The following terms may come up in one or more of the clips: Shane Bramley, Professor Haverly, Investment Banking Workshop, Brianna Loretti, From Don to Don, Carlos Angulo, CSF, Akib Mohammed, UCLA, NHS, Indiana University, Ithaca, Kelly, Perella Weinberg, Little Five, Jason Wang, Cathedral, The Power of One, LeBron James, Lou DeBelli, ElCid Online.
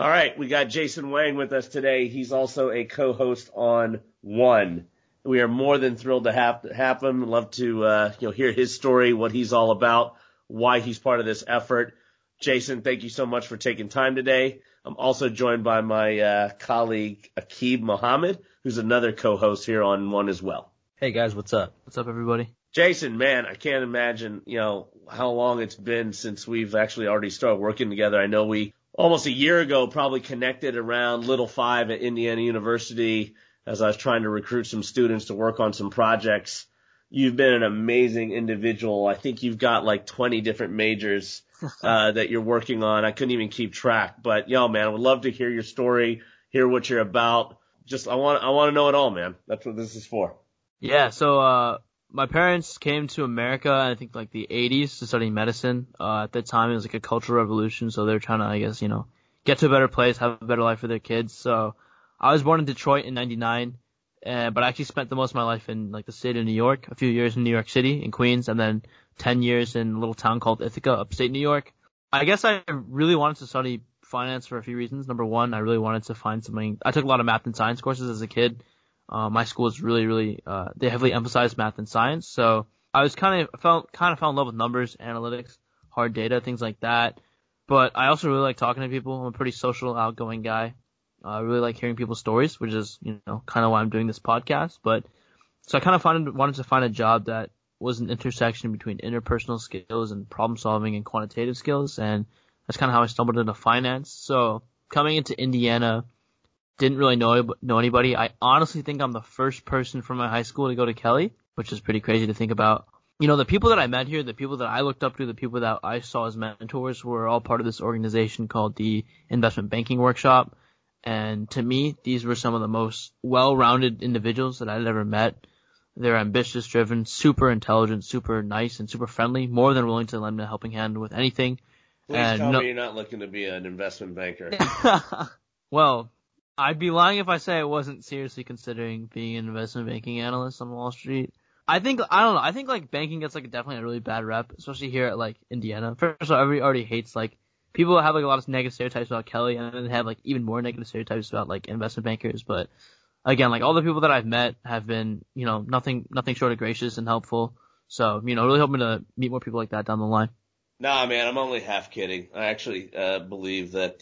All right, we got Jason Wang with us today. He's also a co-host on One. We are more than thrilled to have him. Love to hear his story, what he's all about, why he's part of this effort. Jason, thank you so much for taking time today. I'm also joined by my colleague Akib Mohammed, who's another co-host here on One as well. Hey guys, what's up? What's up, everybody? Jason, man, I can't imagine how long it's been since we've actually already started working together. I know we almost a year ago probably connected around Little Five at Indiana University as I was trying to recruit some students to work on some projects. You've been an amazing individual. I think you've got like 20 different majors that you're working on. I couldn't even keep track. But, man, I would love to hear your story, hear what you're about. Just I want to know it all, man. That's what this is for. Yeah, so my parents came to America, I think, like the 80s to study medicine. At that time, it was like a cultural revolution. So they were trying to, I guess, get to a better place, have a better life for their kids. So I was born in Detroit in 99. But I actually spent the most of my life in like the state of New York, a few years in New York City, in Queens, and then 10 years in a little town called Ithaca, upstate New York. I guess I really wanted to study finance for a few reasons. Number one, I really wanted to find something. I took a lot of math and science courses as a kid. My school is really, they heavily emphasized math and science. So I was kind of fell in love with numbers, analytics, hard data, things like that. But I also really like talking to people. I'm a pretty social, outgoing guy. I really like hearing people's stories, which is, kind of why I'm doing this podcast. But so I kind of wanted to find a job that was an intersection between interpersonal skills and problem solving and quantitative skills. And that's kind of how I stumbled into finance. So coming into Indiana, didn't really know anybody. I honestly think I'm the first person from my high school to go to Kelly, which is pretty crazy to think about. The people that I met here, the people that I looked up to, the people that I saw as mentors were all part of this organization called the Investment Banking Workshop. And to me, these were some of the most well-rounded individuals that I'd ever met. They're ambitious, driven, super intelligent, super nice, and super friendly, more than willing to lend a helping hand with anything. Please tell me you're not looking to be an investment banker. Well, I'd be lying if I say I wasn't seriously considering being an investment banking analyst on Wall Street. I think like banking gets like definitely a really bad rep, especially here at like Indiana. First of all, everybody already hates like people have like a lot of negative stereotypes about Kelly, and then they have like even more negative stereotypes about like investment bankers. But again, like all the people that I've met have been, nothing short of gracious and helpful. So, really hoping to meet more people like that down the line. Nah, man, I'm only half kidding. I actually believe that,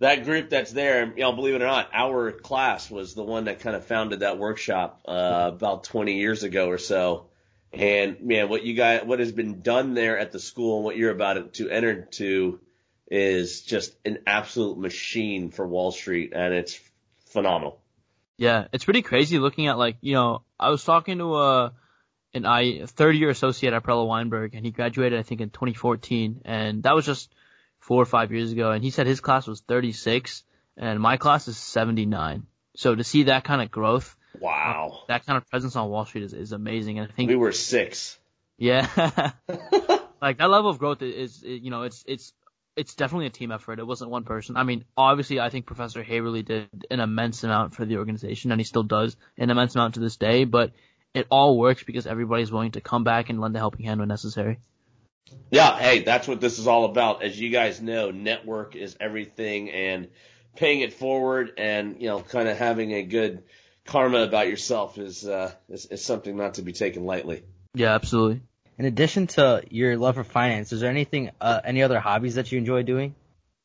that group that's there, believe it or not, our class was the one that kind of founded that workshop about 20 years ago or so. And man, what has been done there at the school and what you're about to enter into is just an absolute machine for Wall Street, and it's phenomenal. Yeah, it's pretty crazy looking at like, I was talking to a 30-year associate at Perella Weinberg, and he graduated I think in 2014, and that was just 4 or 5 years ago, and he said his class was 36 and my class is 79. So to see that kind of growth. Wow. That kind of presence on Wall Street is amazing. And I think we were 6. Yeah. Like that level of growth is, it's definitely a team effort. It wasn't one person. I mean, obviously I think Professor Haverly did an immense amount for the organization, and he still does an immense amount to this day, but it all works because everybody's willing to come back and lend a helping hand when necessary. Yeah. Hey, that's what this is all about. As you guys know, network is everything, and paying it forward and, kind of having a good karma about yourself is something not to be taken lightly. Yeah, absolutely. In addition to your love for finance, is there anything, any other hobbies that you enjoy doing?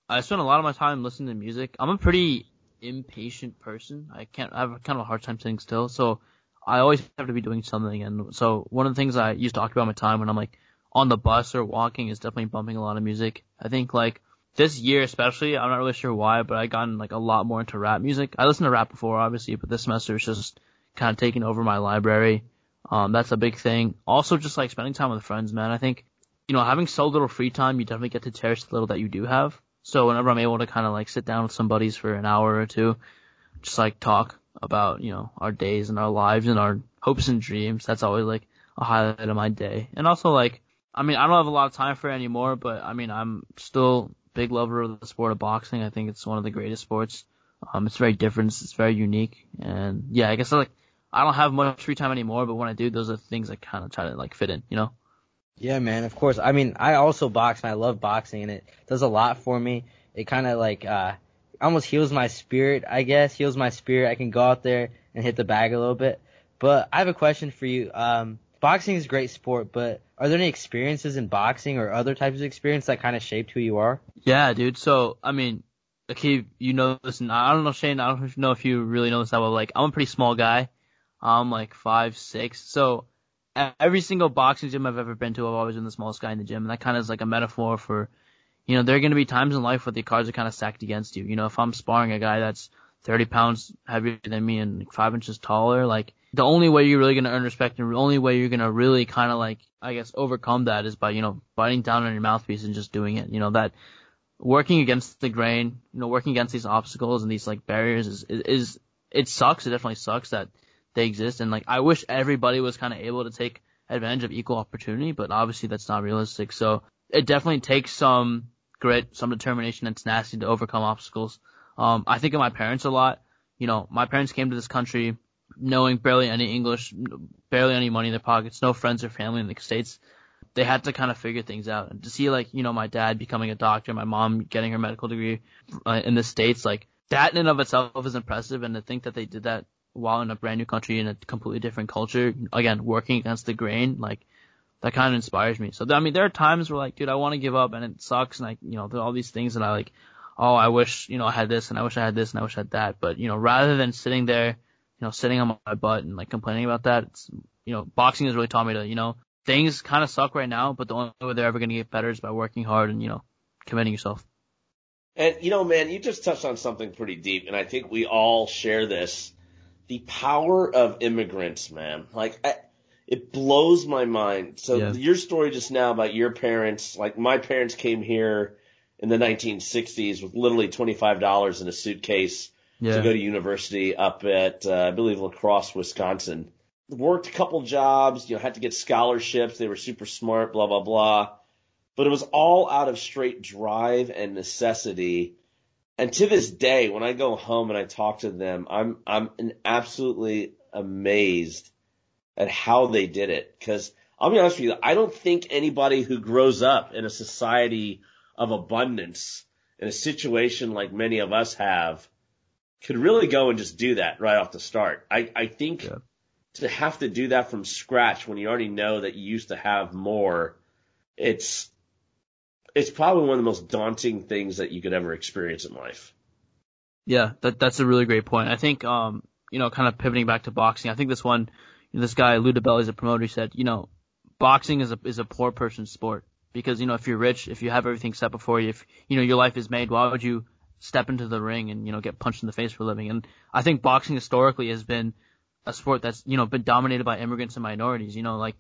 I spend a lot of my time listening to music. I'm a pretty impatient person. I have kind of a hard time sitting still, so I always have to be doing something. And so one of the things I used to occupy my time when I'm like on the bus or walking is definitely bumping a lot of music. I think like this year especially, I'm not really sure why, but I've gotten like a lot more into rap music. I listened to rap before, obviously, but this semester it's just kind of taking over my library. That's a big thing. Also just like spending time with friends, man. I think, having so little free time, you definitely get to cherish the little that you do have. So whenever I'm able to kind of like sit down with some buddies for an hour or two, just like talk about, our days and our lives and our hopes and dreams, that's always like a highlight of my day. And also like, I mean, I don't have a lot of time for it anymore, but I mean, I'm still big lover of the sport of boxing. I think it's one of the greatest sports. It's very different. It's very unique. And yeah, I guess I don't have much free time anymore, but when I do, those are things I kind of try to like fit in, Yeah, man, of course. I mean, I also box, and I love boxing, and it does a lot for me. it kind of like almost heals my spirit, I guess. Heals my spirit. I can go out there and hit the bag a little bit. But I have a question for you. Boxing is a great sport, but are there any experiences in boxing or other types of experience that kind of shaped who you are? Yeah, dude. So, I mean, Akib, you know this, and I don't know, Shane, I don't know if you really know this that well. Like, I'm a pretty small guy. I'm like 5'6". So every single boxing gym I've ever been to, I've always been the smallest guy in the gym. And that kind of is like a metaphor for, you know, there are going to be times in life where the cards are kind of stacked against you. You know, if I'm sparring a guy that's 30 pounds heavier than me and 5 inches taller, like, the only way you're really going to earn respect and the only way you're going to really kind of like, I guess, overcome that is by, you know, biting down on your mouthpiece and just doing it. You know, that working against the grain, you know, working against these obstacles and these like barriers is it sucks. It definitely sucks that they exist. And like, I wish everybody was kind of able to take advantage of equal opportunity, but obviously that's not realistic. So it definitely takes some grit, some determination and tenacity to overcome obstacles. I think of my parents a lot. You know, my parents came to this country knowing barely any English, barely any money in their pockets, no friends or family in the States. They had to kind of figure things out. And to see, like, you know, my dad becoming a doctor, my mom getting her medical degree in the States, like, that in and of itself is impressive. And to think that they did that while in a brand new country in a completely different culture, again, working against the grain, like, that kind of inspires me. So, I mean, there are times where, like, dude, I want to give up and it sucks. And, like, you know, there are all these things that I, like, oh, I wish, you know, I had this and I wish I had this and I wish I had that. But, you know, rather than sitting there, you know, sitting on my butt and like complaining about that, it's, you know, boxing has really taught me to, you know, things kind of suck right now, but the only way they're ever going to get better is by working hard and, you know, committing yourself. And, you know, man, you just touched on something pretty deep, and I think we all share this, the power of immigrants, man. Like, it blows my mind. So yeah. Your story just now about your parents, like my parents came here in the 1960s with literally $25 in a suitcase. Yeah. To go to university up at, I believe, La Crosse, Wisconsin. Worked a couple jobs, you know, had to get scholarships. They were super smart, blah, blah, blah. But it was all out of straight drive and necessity. And to this day, when I go home and I talk to them, I'm absolutely amazed at how they did it. Because I'll be honest with you, I don't think anybody who grows up in a society of abundance, in a situation like many of us have, could really go and just do that right off the start. I think to have to do that from scratch when you already know that you used to have more, it's probably one of the most daunting things that you could ever experience in life. Yeah, that's a really great point. I think, you know, kind of pivoting back to boxing, I think this guy, Lou DeBelli, is a promoter, he said, you know, boxing is a poor person's sport because, you know, if you're rich, if you have everything set before you, if, you know, your life is made, why would you step into the ring and, you know, get punched in the face for a living? And I think boxing historically has been a sport that's, you know, been dominated by immigrants and minorities. You know, like,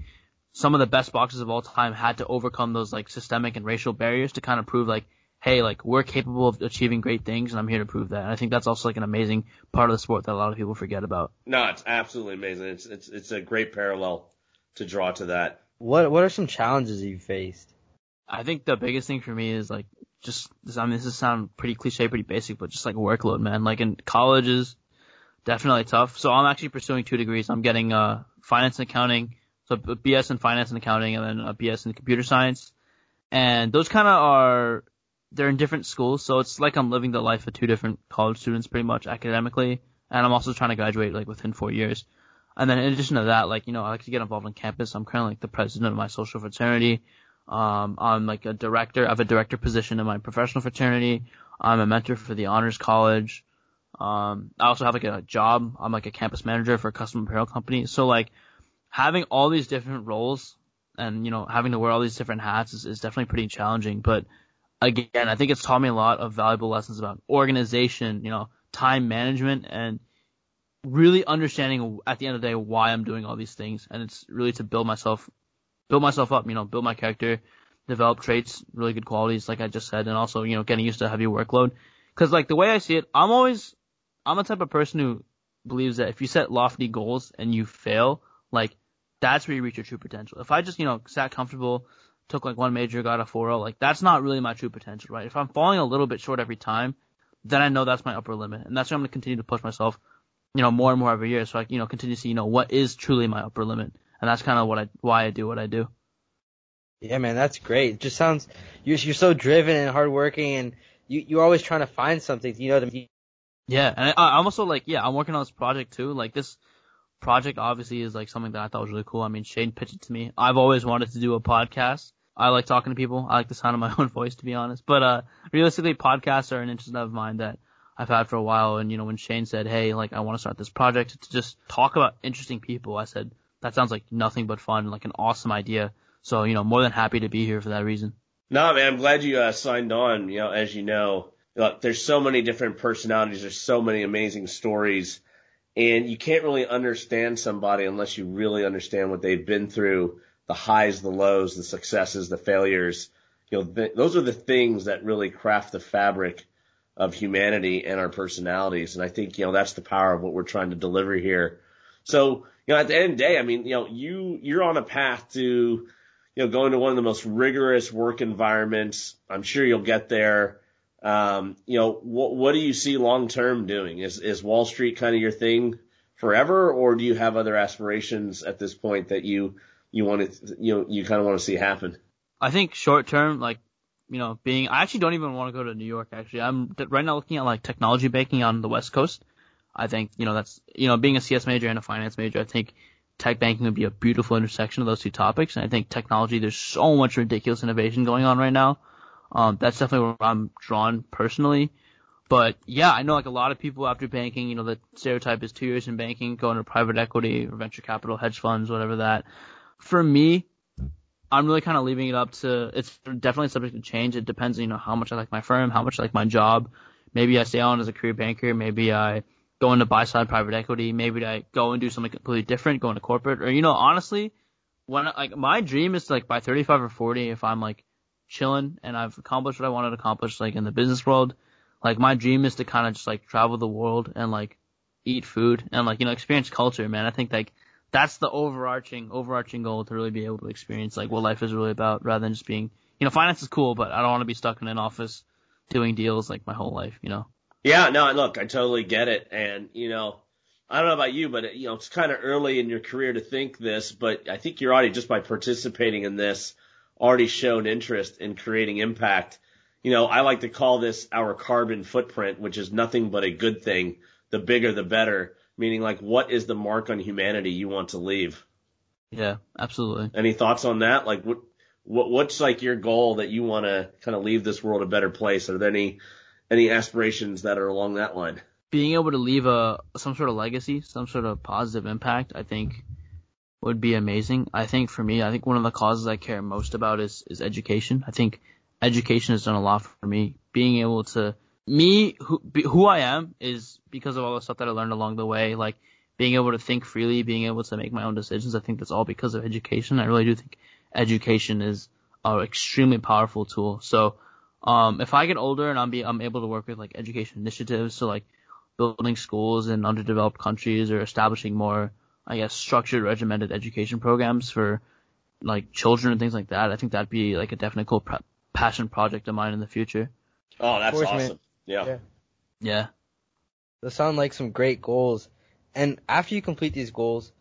some of the best boxers of all time had to overcome those, like, systemic and racial barriers to kind of prove, like, hey, like, we're capable of achieving great things, and I'm here to prove that. And I think that's also, like, an amazing part of the sport that a lot of people forget about. No, it's absolutely amazing. It's a great parallel to draw to that. What are some challenges you faced? I think the biggest thing for me is, like, just, I mean, this is sound pretty cliche, pretty basic, but just like workload, man. Like, in college is definitely tough. So I'm actually pursuing 2 degrees. I'm getting finance and accounting, so a BS in finance and accounting, and then a BS in computer science. And those kind of they're in different schools. So it's like I'm living the life of two different college students pretty much academically. And I'm also trying to graduate like within 4 years. And then in addition to that, like, you know, I like to get involved on campus. I'm currently like the president of my social fraternity. I'm like a director. I have a director position in my professional fraternity. I'm a mentor for the honors college. I also have like a job. I'm like a campus manager for a custom apparel company. So like having all these different roles and, you know, having to wear all these different hats is definitely pretty challenging. But again, I think it's taught me a lot of valuable lessons about organization, you know, time management, and really understanding at the end of the day why I'm doing all these things. And it's really to build myself up, you know, build my character, develop traits, really good qualities, like I just said, and also, you know, getting used to a heavy workload. Because, like, the way I see it, I'm the type of person who believes that if you set lofty goals and you fail, like, that's where you reach your true potential. If I just, you know, sat comfortable, took, like, one major, got a 4.0, like, that's not really my true potential, right? If I'm falling a little bit short every time, then I know that's my upper limit, and that's where I'm going to continue to push myself, you know, more and more every year, so I, you know, continue to see, you know, what is truly my upper limit. And that's kind of why I do what I do. Yeah, man, that's great. It just sounds, you're so driven and hardworking, and you're always trying to find something, you know what I mean? Yeah, and I'm also like, yeah, I'm working on this project too. Like, this project obviously is like something that I thought was really cool. I mean, Shane pitched it to me. I've always wanted to do a podcast. I like talking to people. I like the sound of my own voice, to be honest. But realistically, podcasts are an interest of mine that I've had for a while. And, you know, when Shane said, hey, like, I want to start this project to just talk about interesting people, I said, that sounds like nothing but fun, like an awesome idea. So, you know, more than happy to be here for that reason. No, man, I'm glad you signed on. You know, as you know, look, there's so many different personalities. There's so many amazing stories. And you can't really understand somebody unless you really understand what they've been through, the highs, the lows, the successes, the failures. You know, those are the things that really craft the fabric of humanity and our personalities. And I think, you know, that's the power of what we're trying to deliver here. So, you know, at the end of the day, I mean, you know, you're on a path to, you know, going to one of the most rigorous work environments. I'm sure you'll get there. You know, what do you see long term doing? Is Wall Street kind of your thing forever, or do you have other aspirations at this point that you want to, you know, you kind of want to see happen? I think short term, like, you know, I actually don't even want to go to New York. Actually, I'm right now looking at like technology banking on the West Coast. I think, you know, that's, you know, being a CS major and a finance major, I think tech banking would be a beautiful intersection of those two topics. And I think technology, there's so much ridiculous innovation going on right now. That's definitely where I'm drawn personally. But yeah, I know like a lot of people after banking, you know, the stereotype is 2 years in banking, going to private equity or venture capital, hedge funds, whatever that. For me, I'm really kind of leaving it up to, it's definitely subject to change. It depends, you know, how much I like my firm, how much I like my job. Maybe I stay on as a career banker. Maybe I go into buy-side private equity. Maybe I go and do something completely different, go into corporate. Or, you know, honestly, when like my dream is to, like by 35 or 40, if I'm like chilling and I've accomplished what I wanted to accomplish, like in the business world, like my dream is to kind of just like travel the world and like eat food and like, you know, experience culture, man. I think like that's the overarching goal, to really be able to experience like what life is really about, rather than just being, you know, finance is cool, but I don't want to be stuck in an office doing deals like my whole life, you know? Yeah, no, look, I totally get it. And, you know, I don't know about you, but, you know, it's kind of early in your career to think this, but I think you're already, just by participating in this, already shown interest in creating impact. You know, I like to call this our carbon footprint, which is nothing but a good thing. The bigger, the better. Meaning, like, what is the mark on humanity you want to leave? Yeah, absolutely. Any thoughts on that? Like, what's like your goal that you want to kind of leave this world a better place? Are there any aspirations that are along that line? Being able to leave some sort of legacy, some sort of positive impact, I think would be amazing. I think for me, I think one of the causes I care most about is education. I think education has done a lot for me. Being able to who I am is because of all the stuff that I learned along the way, like being able to think freely, being able to make my own decisions. I think that's all because of education. I really do think education is an extremely powerful tool. So if I get older and I'm able to work with like education initiatives, so like building schools in underdeveloped countries or establishing more, I guess, structured, regimented education programs for like children and things like that, I think that'd be like a definite cool passion project of mine in the future. Oh, that's awesome. Man. Yeah. Those sound like some great goals. And after you complete these goals,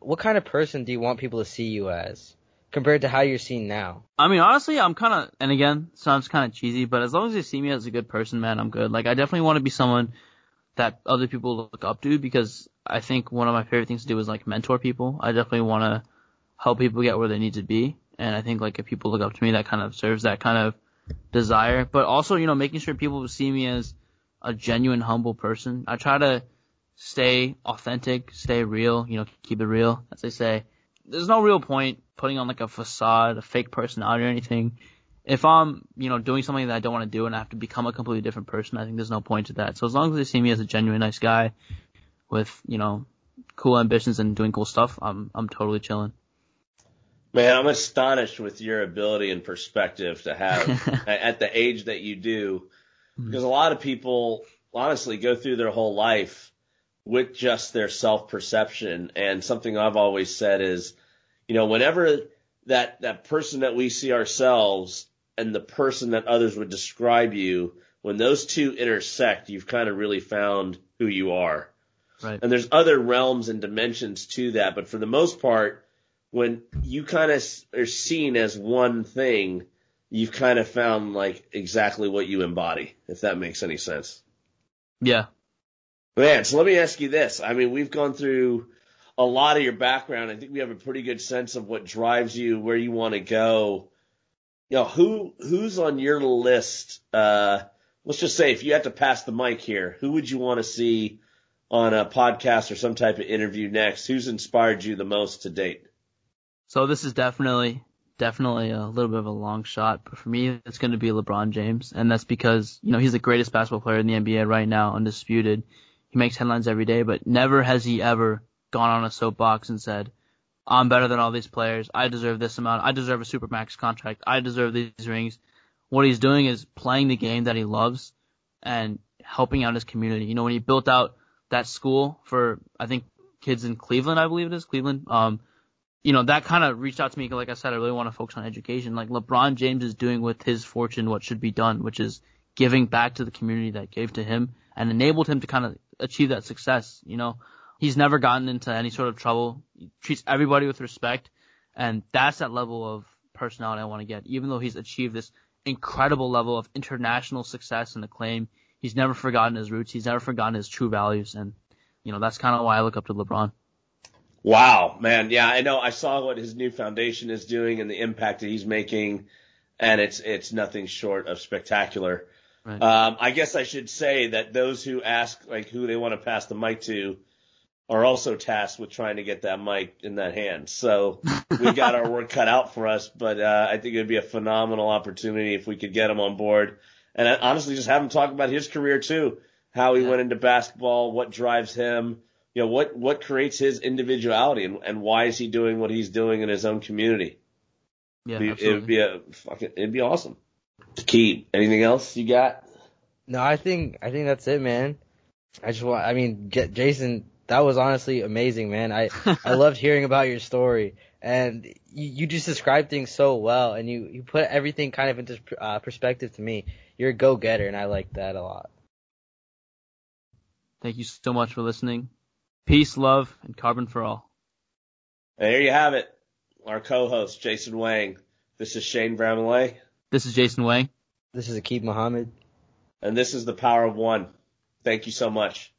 what kind of person do you want people to see you as compared to how you're seen now? I mean, honestly, I'm kind of, and again, sounds kind of cheesy, but as long as they see me as a good person, man, I'm good. Like, I definitely want to be someone that other people look up to, because I think one of my favorite things to do is like mentor people. I definitely want to help people get where they need to be. And I think like if people look up to me, that kind of serves that kind of desire, but also, you know, making sure people see me as a genuine, humble person. I try to stay authentic, stay real, you know, keep it real, as they say. There's no real point putting on like a facade, a fake personality or anything. If I'm, you know, doing something that I don't want to do and I have to become a completely different person, I think there's no point to that. So as long as they see me as a genuine, nice guy with, you know, cool ambitions and doing cool stuff, I'm totally chilling. Man, I'm astonished with your ability and perspective to have at the age that you do, because a lot of people honestly go through their whole life with just their self-perception. And something I've always said is, you know, whenever that person that we see ourselves and the person that others would describe you, when those two intersect, you've kind of really found who you are. Right. And there's other realms and dimensions to that, but for the most part, when you kind of are seen as one thing, you've kind of found like exactly what you embody, if that makes any sense. Yeah. Man, so let me ask you this. I mean, we've gone through a lot of your background. I think we have a pretty good sense of what drives you, where you want to go. You know, who's on your list? Let's just say if you had to pass the mic here, who would you want to see on a podcast or some type of interview next? Who's inspired you the most to date? So this is definitely a little bit of a long shot, but for me, it's going to be LeBron James. And that's because, you know, he's the greatest basketball player in the NBA right now, undisputed. He makes headlines every day, but never has he ever gone on a soapbox and said, I'm better than all these players. I deserve this amount. I deserve a supermax contract. I deserve these rings. What he's doing is playing the game that he loves and helping out his community. You know, when he built out that school for, I think, kids in Cleveland, I believe it is, Cleveland, you know, that kind of reached out to me. Like I said, I really want to focus on education. Like LeBron James is doing with his fortune what should be done, which is giving back to the community that gave to him and enabled him to kind of achieve that success. You know, he's never gotten into any sort of trouble. He treats everybody with respect. And that's that level of personality I want to get. Even though he's achieved this incredible level of international success and acclaim, he's never forgotten his roots. He's never forgotten his true values. And, you know, that's kind of why I look up to LeBron. Wow, man. Yeah, I know. I saw what his new foundation is doing and the impact that he's making. And it's nothing short of spectacular. Right. I guess I should say that those who ask like who they want to pass the mic to are also tasked with trying to get that mic in that hand. So we got our work cut out for us, but I think it would be a phenomenal opportunity if we could get him on board. And I honestly just have him talk about his career too, how he went into basketball, what drives him, you know, what creates his individuality and why is he doing what he's doing in his own community. Yeah, it would be it'd be awesome. Akib, anything else you got? No, I think that's it, man. Jason, that was honestly amazing, man. I loved hearing about your story, and you just described things so well, and you put everything kind of into perspective to me. You're a go-getter, and I like that a lot. Thank you so much for listening. Peace, love, and carbon for all. And there you have it. Our co-host, Jason Wang. This is Shane Bramley. This is Jason Wang. This is Akib Mohammed. And this is The Power of One. Thank you so much.